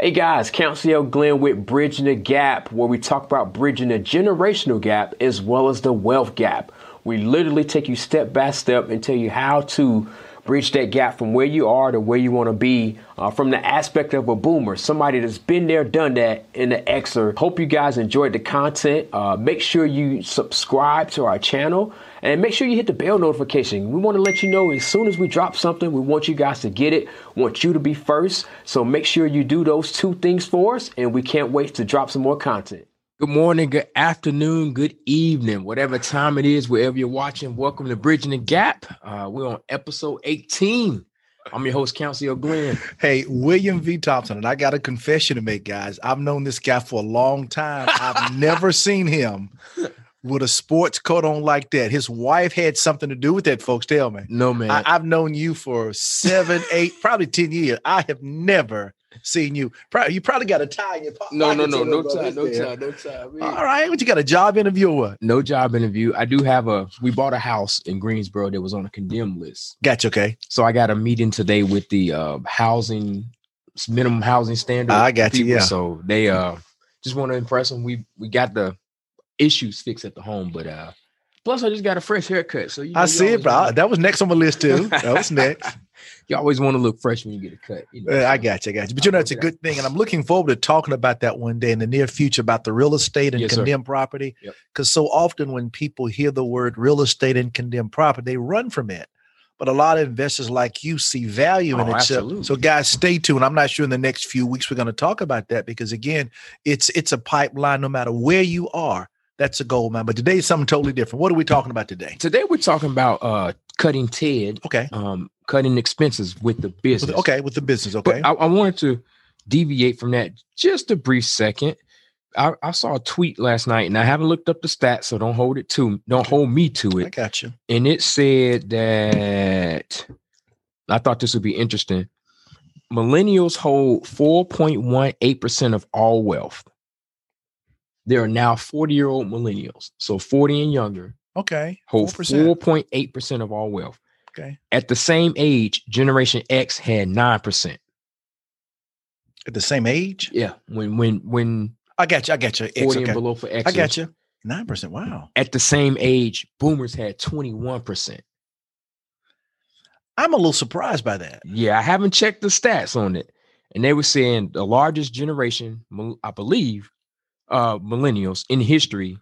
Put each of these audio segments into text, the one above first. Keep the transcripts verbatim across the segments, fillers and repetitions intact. Hey guys, Counsel L. Glenn with Bridging the Gap, where we talk about bridging the generational gap as well as the wealth gap. We literally take you step by step and tell you how to bridge that gap from where you are to where you want to be uh, from the aspect of a boomer, somebody that's been there, done that in the Xer. Hope you guys enjoyed the content. Uh, make sure you subscribe to our channel and make sure you hit the bell notification. We want to let you know as soon as we drop something, we want you guys to get it, want you to be first. So make sure you do those two things for us, and we can't wait to drop some more content. Good morning, good afternoon, good evening, whatever time it is, wherever you're watching. Welcome to Bridging the Gap. Uh, we're on episode eighteen. I'm your host, Counsel Glenn. Hey, William V. Thompson, and I got a confession to make, guys. I've known this guy for a long time. I've never seen him with a sports coat on like that. His wife had something to do with that, folks. Tell me. No, man. I, I've known you for seven, eight, probably ten years. I have never seen you. Probably, you probably got a tie in your pocket. No, no, no, no tie, no tie, no tie. Man. All right. What, you got a job interview or what? No job interview. I do have a, we bought a house in Greensboro that was on a condemned list. Gotcha. Okay. So I got a meeting today with the uh, housing, minimum housing standard. I got people. You. Yeah. So they uh, just want to impress them. We, we got the issues fixed at the home, but uh plus I just got a fresh haircut, so you know, I you see it, bro. Wanna... that was next on my list too. That was next. You always want to look fresh when you get a cut, you know. uh, I got you, I got you. But you know, it's a good thing, and I'm looking forward to talking about that one day in the near future, about the real estate and yes, condemned sir. property, because yep. so often when people hear the word real estate and condemned property, they run from it. But a lot of investors like you see value in oh, it. Absolutely. So guys, stay tuned. I'm not sure in the next few weeks we're going to talk about that, because again, it's it's a pipeline. No matter where you are, that's a gold mine. But today is something totally different. What are we talking about today? Today we're talking about uh, cutting T E D. Okay. Um, cutting expenses with the business. Okay, with the business. Okay. But I, I wanted to deviate from that just a brief second. I, I saw a tweet last night, and I haven't looked up the stats, so don't hold it to don't hold me to it. I got you. And it said that, I thought this would be interesting. Millennials hold four point one eight percent of all wealth. There are now forty-year-old millennials, so forty and younger. Okay, hold four point eight percent of all wealth. Okay. At the same age, Generation X had nine percent. At the same age? Yeah. When when when. I got you. I got you. X, forty okay. and below for X. I got you. nine percent. Wow. At the same age, boomers had twenty-one percent. I'm a little surprised by that. Yeah. I haven't checked the stats on it. And they were saying the largest generation, I believe, uh, millennials in history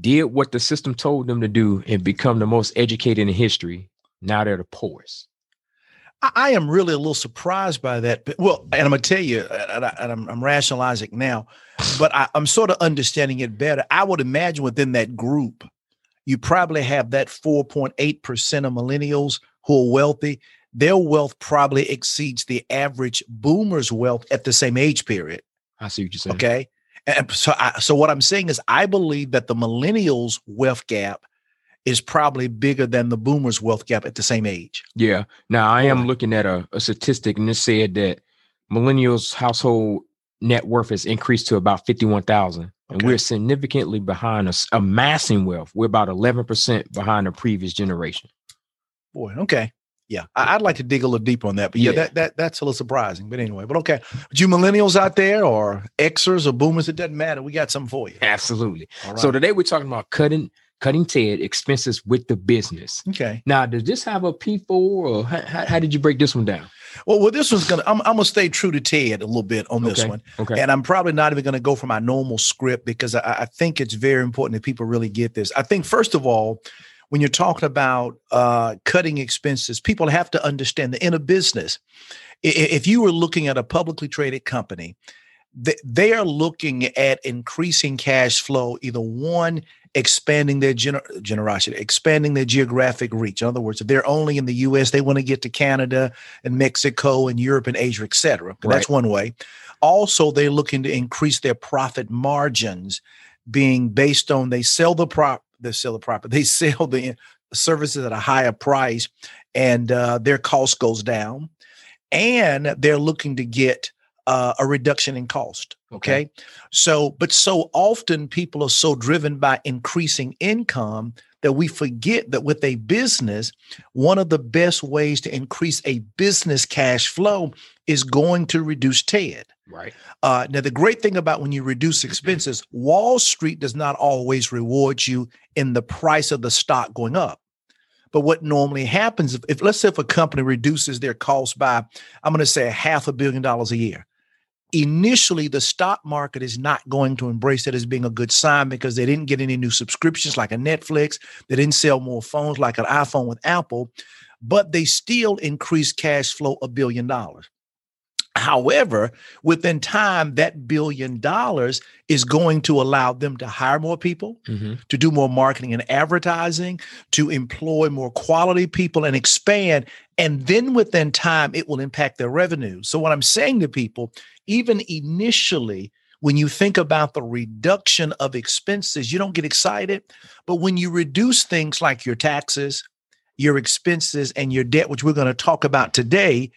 did what the system told them to do and become the most educated in history. Now they're the poorest. I am really a little surprised by that. But, well, and I'm going to tell you, and, I, and I'm, I'm rationalizing now, but I, I'm sort of understanding it better. I would imagine within that group, you probably have that four point eight percent of millennials who are wealthy. Their wealth probably exceeds the average boomer's wealth at the same age period. I see what you're saying. Okay. And so, I, so what I'm saying is I believe that the millennials' wealth gap is probably bigger than the boomers' wealth gap at the same age. Yeah. Now, I am looking at a, a statistic, and it said that millennials' household net worth has increased to about fifty-one thousand dollars, and okay. we're significantly behind us amassing wealth. We're about eleven percent behind the previous generation. Boy, okay. Yeah. I, I'd like to dig a little deeper on that, but yeah, yeah, that that that's a little surprising. But anyway, but okay. But you millennials out there, or Xers or boomers, it doesn't matter. We got something for you. Absolutely. Right. So today we're talking about cutting Cutting T E D expenses with the business. Okay. Now, does this have a P four, or how, how did you break this one down? Well, well, this one's going to, I'm, I'm going to stay true to T E D a little bit on this okay. one. Okay. And I'm probably not even going to go for my normal script, because I, I think it's very important that people really get this. I think, first of all, when you're talking about uh, cutting expenses, people have to understand that in a business, if you were looking at a publicly traded company, they, they are looking at increasing cash flow, either one, expanding their gener- generosity, expanding their geographic reach. In other words, if they're only in the U S, they want to get to Canada and Mexico and Europe and Asia, et cetera. Right. That's one way. Also, they're looking to increase their profit margins, being based on they sell the prop, they sell the property, they sell the services at a higher price, and uh, their cost goes down. And they're looking to get Uh, a reduction in cost. Okay? okay. So, but so often people are so driven by increasing income that we forget that with a business, one of the best ways to increase a business cash flow is going to reduce T E D. Right. Uh, now, the great thing about when you reduce expenses, Wall Street does not always reward you in the price of the stock going up. But what normally happens, if, if let's say if a company reduces their cost by, I'm going to say, a half a billion dollars a year, initially, the stock market is not going to embrace that as being a good sign because they didn't get any new subscriptions like a Netflix. They didn't sell more phones like an iPhone with Apple, but they still increased cash flow a billion dollars. However, within time, that billion dollars is going to allow them to hire more people, mm-hmm. to do more marketing and advertising, to employ more quality people and expand. And then within time, it will impact their revenue. So what I'm saying to people, even initially, when you think about the reduction of expenses, you don't get excited. But when you reduce things like your taxes, your expenses, and your debt, which we're going to talk about today,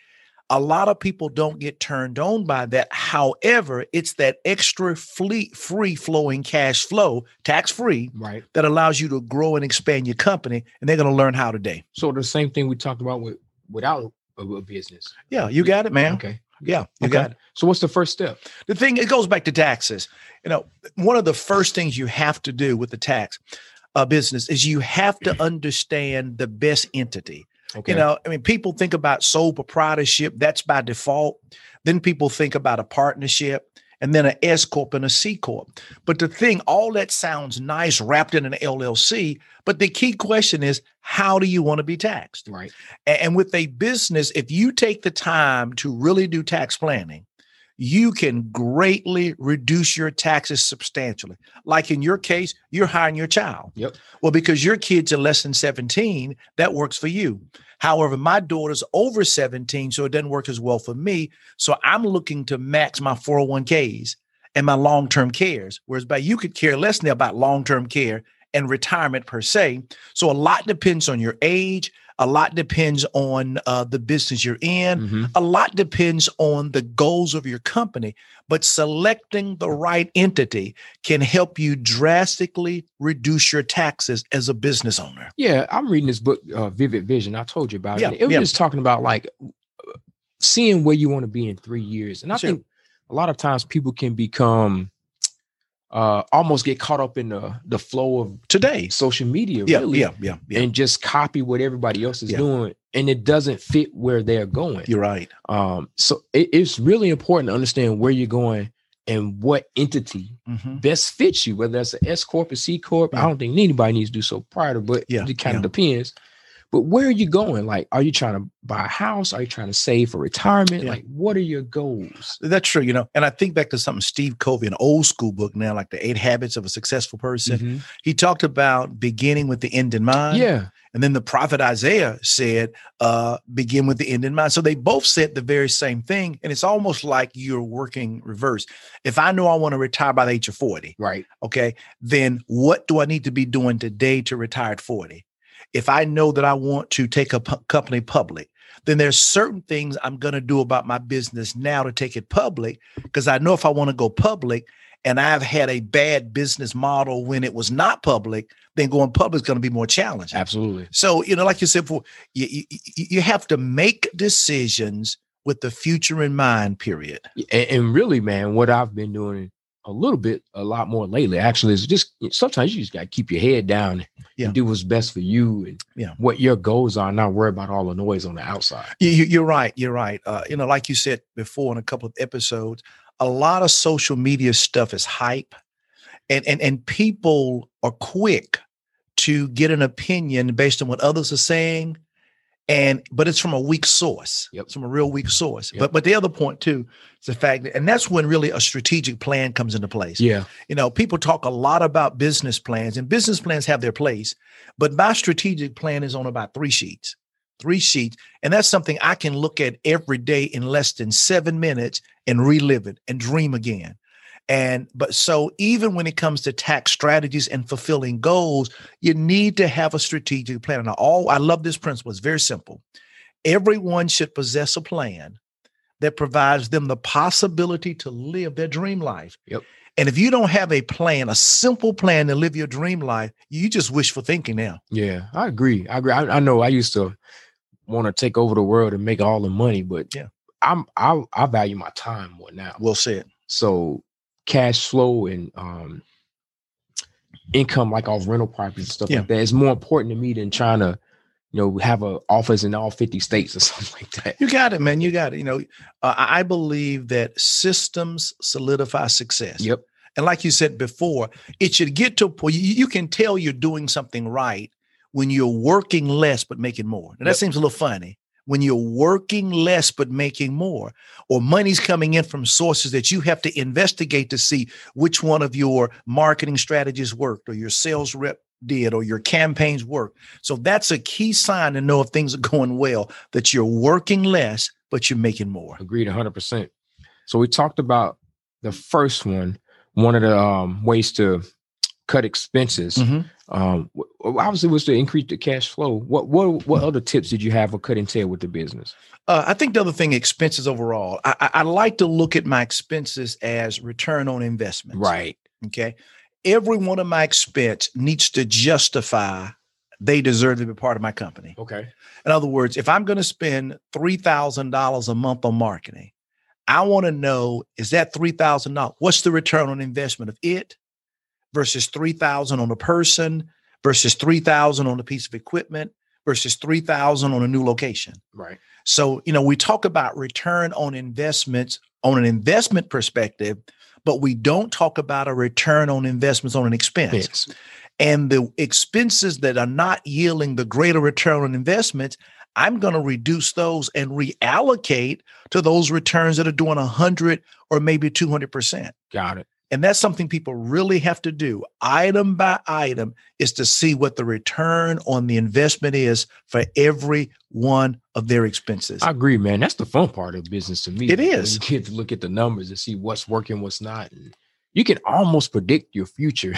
a lot of people don't get turned on by that. However, it's that extra free flowing cash flow, tax free, right, that allows you to grow and expand your company. And they're going to learn how today. So the same thing we talked about with without a business. Yeah, you got it, man. Okay. Yeah, you okay. got it. So what's the first step? The thing, it goes back to taxes. You know, one of the first things you have to do with the tax uh, business is you have to understand the best entity. Okay. You know, I mean, people think about sole proprietorship. That's by default. Then people think about a partnership and then an S corp and a C corp. But the thing, all that sounds nice wrapped in an L L C. But the key question is, how do you want to be taxed? Right. And with a business, if you take the time to really do tax planning, you can greatly reduce your taxes substantially. Like in your case, you're hiring your child. Yep. Well, because your kids are less than seventeen, that works for you. However, my daughter's over seventeen, so it doesn't work as well for me. So I'm looking to max my four oh one k's and my long-term cares, whereas by you could care less about long-term care and retirement per se. So a lot depends on your age. A lot depends on uh, the business you're in. Mm-hmm. A lot depends on the goals of your company. But selecting the right entity can help you drastically reduce your taxes as a business owner. Yeah, I'm reading this book, uh, Vivid Vision. I told you about yeah, it. It was yeah. just talking about like seeing where you want to be in three years. And I sure. think a lot of times people can become Uh, almost get caught up in the, the flow of today, social media, yeah, really, yeah, yeah, yeah, and just copy what everybody else is yeah. doing, and it doesn't fit where they're going. You're right. Um, so it, it's really important to understand where you're going and what entity mm-hmm. best fits you, whether that's an S corp or C corp. Yeah. I don't think anybody needs to do so prior to, but yeah, it kind yeah. of depends. But where are you going? Like, are you trying to buy a house? Are you trying to save for retirement? Yeah. Like, what are your goals? That's true. You know, and I think back to something Steve Covey, an old school book now, like The Eight Habits of a Successful Person. Mm-hmm. He talked about beginning with the end in mind. Yeah. And then the prophet Isaiah said, uh, begin with the end in mind. So they both said the very same thing. And it's almost like you're working reverse. If I know I want to retire by the age of forty. Right. Okay. Then what do I need to be doing today to retire at forty? If I know that I want to take a p- company public, then there's certain things I'm going to do about my business now to take it public, because I know if I want to go public and I've had a bad business model when it was not public, then going public is going to be more challenging. Absolutely. So, you know, like you said before, you, you, you have to make decisions with the future in mind, period. And, and really, man, what I've been doing a little bit, a lot more lately, actually, is just sometimes you just got to keep your head down yeah. and do what's best for you and yeah. what your goals are, not worry about all the noise on the outside. You, you're right. You're right. Uh, you know, like you said before in a couple of episodes, a lot of social media stuff is hype, and and and people are quick to get an opinion based on what others are saying. And, but it's from a weak source. Yep. It's from a real weak source. Yep. But, but the other point too, is the fact that, and that's when really a strategic plan comes into place. Yeah. You know, people talk a lot about business plans, and business plans have their place, but my strategic plan is on about three sheets, three sheets. And that's something I can look at every day in less than seven minutes and relive it and dream again. And, but so even when it comes to tax strategies and fulfilling goals, you need to have a strategic plan. And all, I love this principle. It's very simple. Everyone should possess a plan that provides them the possibility to live their dream life. Yep. And if you don't have a plan, a simple plan to live your dream life, you just wishful thinking now. Yeah, I agree. I agree. I, I know I used to want to take over the world and make all the money, but yeah. I'm I I value my time more now. Well said. So cash flow and um income, like off rental properties and stuff yeah. like that, is more important to me than trying to, you know, have an office in all fifty states or something like that. You got it, man. You got it. You know, uh, I believe that systems solidify success. Yep. And like you said before, it should get to a point. You, you can tell you're doing something right when you're working less but making more. Now, that yep. seems a little funny. When you're working less but making more, or money's coming in from sources that you have to investigate to see which one of your marketing strategies worked, or your sales rep did, or your campaigns worked. So that's a key sign to know if things are going well, that you're working less but you're making more. Agreed, one hundred percent. So we talked about the first one, one of the um, ways to cut expenses. Mm-hmm. Um, obviously, was to increase the cash flow. What what what other tips did you have for cutting tail with the business? Uh, I think the other thing, expenses overall. I, I like to look at my expenses as return on investment. Right. Okay. Every one of my expense needs to justify they deserve to be part of my company. Okay. In other words, if I'm going to spend three thousand dollars a month on marketing, I want to know, is that three thousand dollars? What's the return on investment of it? Versus three thousand on a person, versus three thousand on a piece of equipment, versus three thousand on a new location. Right. So, you know, we talk about return on investments on an investment perspective, but we don't talk about a return on investments on an expense. Yes. And the expenses that are not yielding the greater return on investments, I'm going to reduce those and reallocate to those returns that are doing one hundred or maybe two hundred percent. Got it. And that's something people really have to do, item by item, is to see what the return on the investment is for every one of their expenses. I agree, man. That's the fun part of business to me. It is. You get to look at the numbers and see what's working, what's not. And you can almost predict your future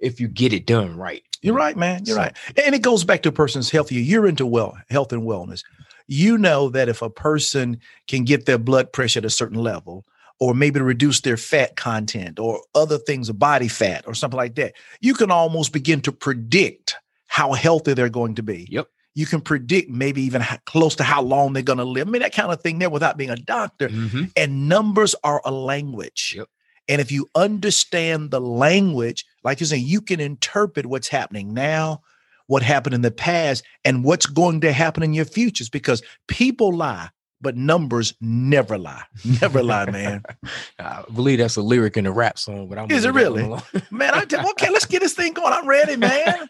if you get it done right. You're right, man. You're so, right. And it goes back to a person's health. You're into well, health and wellness. You know that if a person can get their blood pressure at a certain level, or maybe to reduce their fat content or other things, body fat or something like that, you can almost begin to predict how healthy they're going to be. Yep. You can predict maybe even how, close to how long they're going to live. I mean, that kind of thing there without being a doctor. Mm-hmm. And numbers are a language. Yep. And if you understand the language, like you're saying, you can interpret what's happening now, what happened in the past, and what's going to happen in your futures, because people lie. But numbers never lie. Never lie, man. I believe that's a lyric in a rap song. But I'm Is it really? Man, I tell, okay, let's get this thing going. I'm ready, man.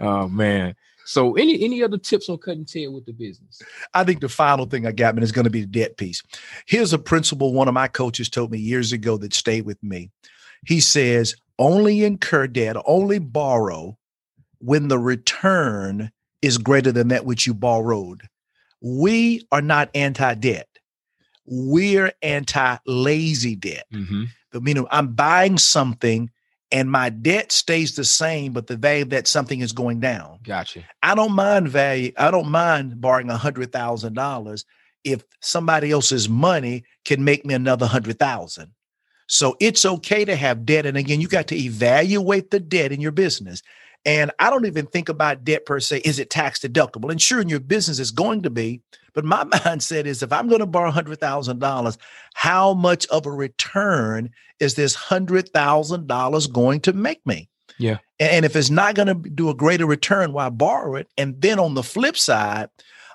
Oh, man. So any any other tips on cutting tail with the business? I think the final thing I got, man, is going to be the debt piece. Here's a principle one of my coaches told me years ago that stayed with me. He says, only incur debt, only borrow when the return is greater than that which you borrowed. We are not anti-debt. We're anti-lazy debt. Mm-hmm. But, you know, I'm buying something and my debt stays the same, but the value of that something is going down. Gotcha. I don't mind value. I don't mind borrowing one hundred thousand dollars if somebody else's money can make me another one hundred thousand dollars. So it's okay to have debt. And again, you got to evaluate the debt in your business. And I don't even think about debt per se. Is it tax deductible? And sure, in your business it's going to be, but my mindset is if I'm going to borrow one hundred thousand dollars, how much of a return is this one hundred thousand dollars going to make me? Yeah. And if it's not going to do a greater return, why borrow it? And then on the flip side,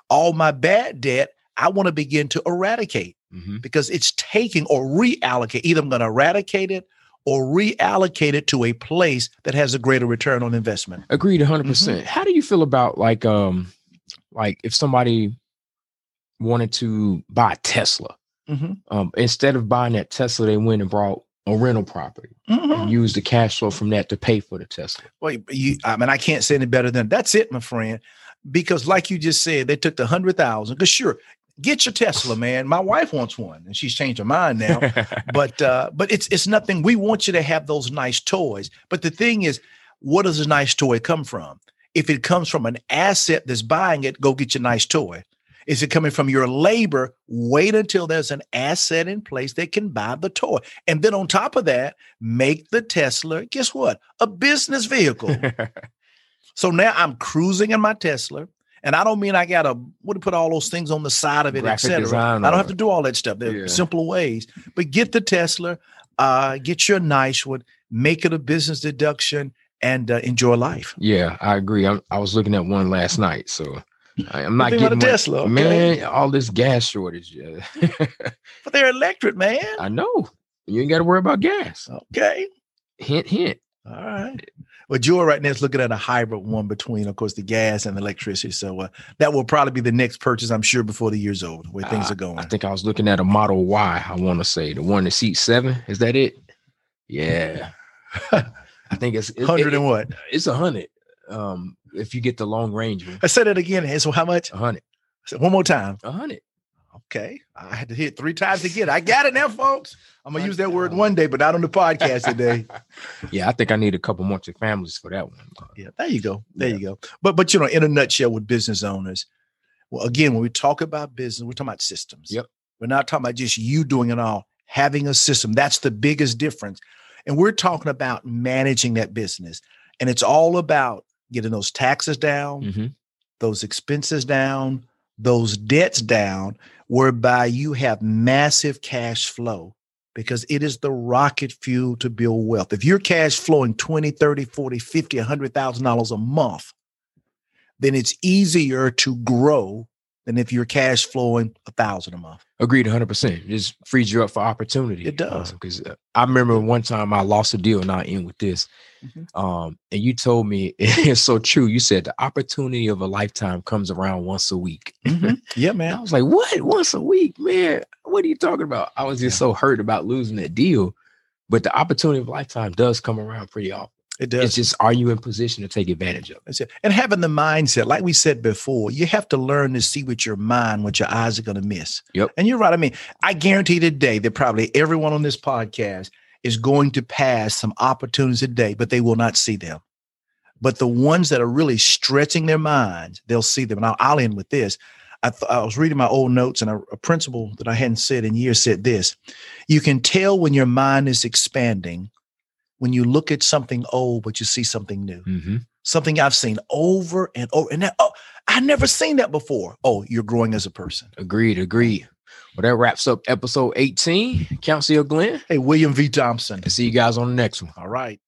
all my bad debt, I want to begin to eradicate mm-hmm. because it's taking or reallocate. Either I'm going to eradicate it or reallocate it to a place that has a greater return on investment. Agreed, one hundred percent. Mm-hmm. How do you feel about like, um, like if somebody wanted to buy a Tesla, mm-hmm. um, instead of buying that Tesla, they went and bought a rental property mm-hmm. and used the cash flow from that to pay for the Tesla? Well, you, I mean, I can't say any better than that's it, my friend. Because like you just said, they took the one hundred thousand dollars. Because sure, get your Tesla, man. My wife wants one and she's changed her mind now, but, uh, but it's, it's nothing. We want you to have those nice toys. But the thing is, what does a nice toy come from? If it comes from an asset that's buying it, go get your nice toy. Is it coming from your labor? Wait until there's an asset in place that can buy the toy. And then on top of that, make the Tesla, guess what? A business vehicle. So now I'm cruising in my Tesla. And I don't mean I got to put all those things on the side of it, et cetera. I don't have to do all that stuff. There are yeah. simpler ways. But get the Tesla, uh, get your nice one, make it a business deduction, and uh, enjoy life. Yeah, I agree. I, I was looking at one last night, so I, I'm not getting a Tesla. Okay. Man, all this gas shortage. Yeah. But they're electric, man. I know. You ain't got to worry about gas. Okay. Hint, hint. All right. Well, Joy right now is looking at a hybrid one between, of course, the gas and the electricity. So uh, that will probably be the next purchase, I'm sure, before the year's over, where things uh, are going. I think I was looking at a Model Y, I want to say. The one that seats seven. Is that it? Yeah. I think it's... it's one hundred it, and what? It's one hundred. Um, if you get the long range. I said it again. So how much? one hundred. So one more time. one hundred. Okay. I had to hit three times to get it. I got it now, folks. I'm going to use that word one day, but not on the podcast today. Yeah, I think I need a couple more to families for that one. Yeah, there you go. There yeah. you go. But, but you know, in a nutshell with business owners, well, again, when we talk about business, we're talking about systems. Yep. We're not talking about just you doing it all. Having a system, that's the biggest difference. And we're talking about managing that business. And it's all about getting those taxes down, mm-hmm. those expenses down, those debts down, whereby you have massive cash flow, because it is the rocket fuel to build wealth. If you're cash flowing twenty, thirty, forty, fifty, one hundred thousand dollars a month, then it's easier to grow than if you're cash flowing one thousand dollars a month. Agreed one hundred percent. It just frees you up for opportunity. It does. Because uh, I remember one time I lost a deal, and I'll end with this. Mm-hmm. Um, and you told me, it's so true. You said the opportunity of a lifetime comes around once a week. Mm-hmm. Yeah, man. I was like, what? Once a week, man? What are you talking about? I was just yeah. so hurt about losing that deal. But the opportunity of a lifetime does come around pretty often. It does. It's just, are you in position to take advantage of it? That's it. And having the mindset, like we said before, you have to learn to see with your mind what your eyes are going to miss. Yep. And you're right. I mean, I guarantee today that probably everyone on this podcast is going to pass some opportunities today, but they will not see them. But the ones that are really stretching their minds, they'll see them. And I'll, I'll end with this. I, th- I was reading my old notes, and a, a principle that I hadn't said in years said this: you can tell when your mind is expanding when you look at something old, but you see something new. Mm-hmm. Something I've seen over and over. And that, oh, I never seen that before. Oh, you're growing as a person. Agreed, agreed. Well, that wraps up episode eighteen. Council Glenn. Hey, William V. Thompson. And see you guys on the next one. All right.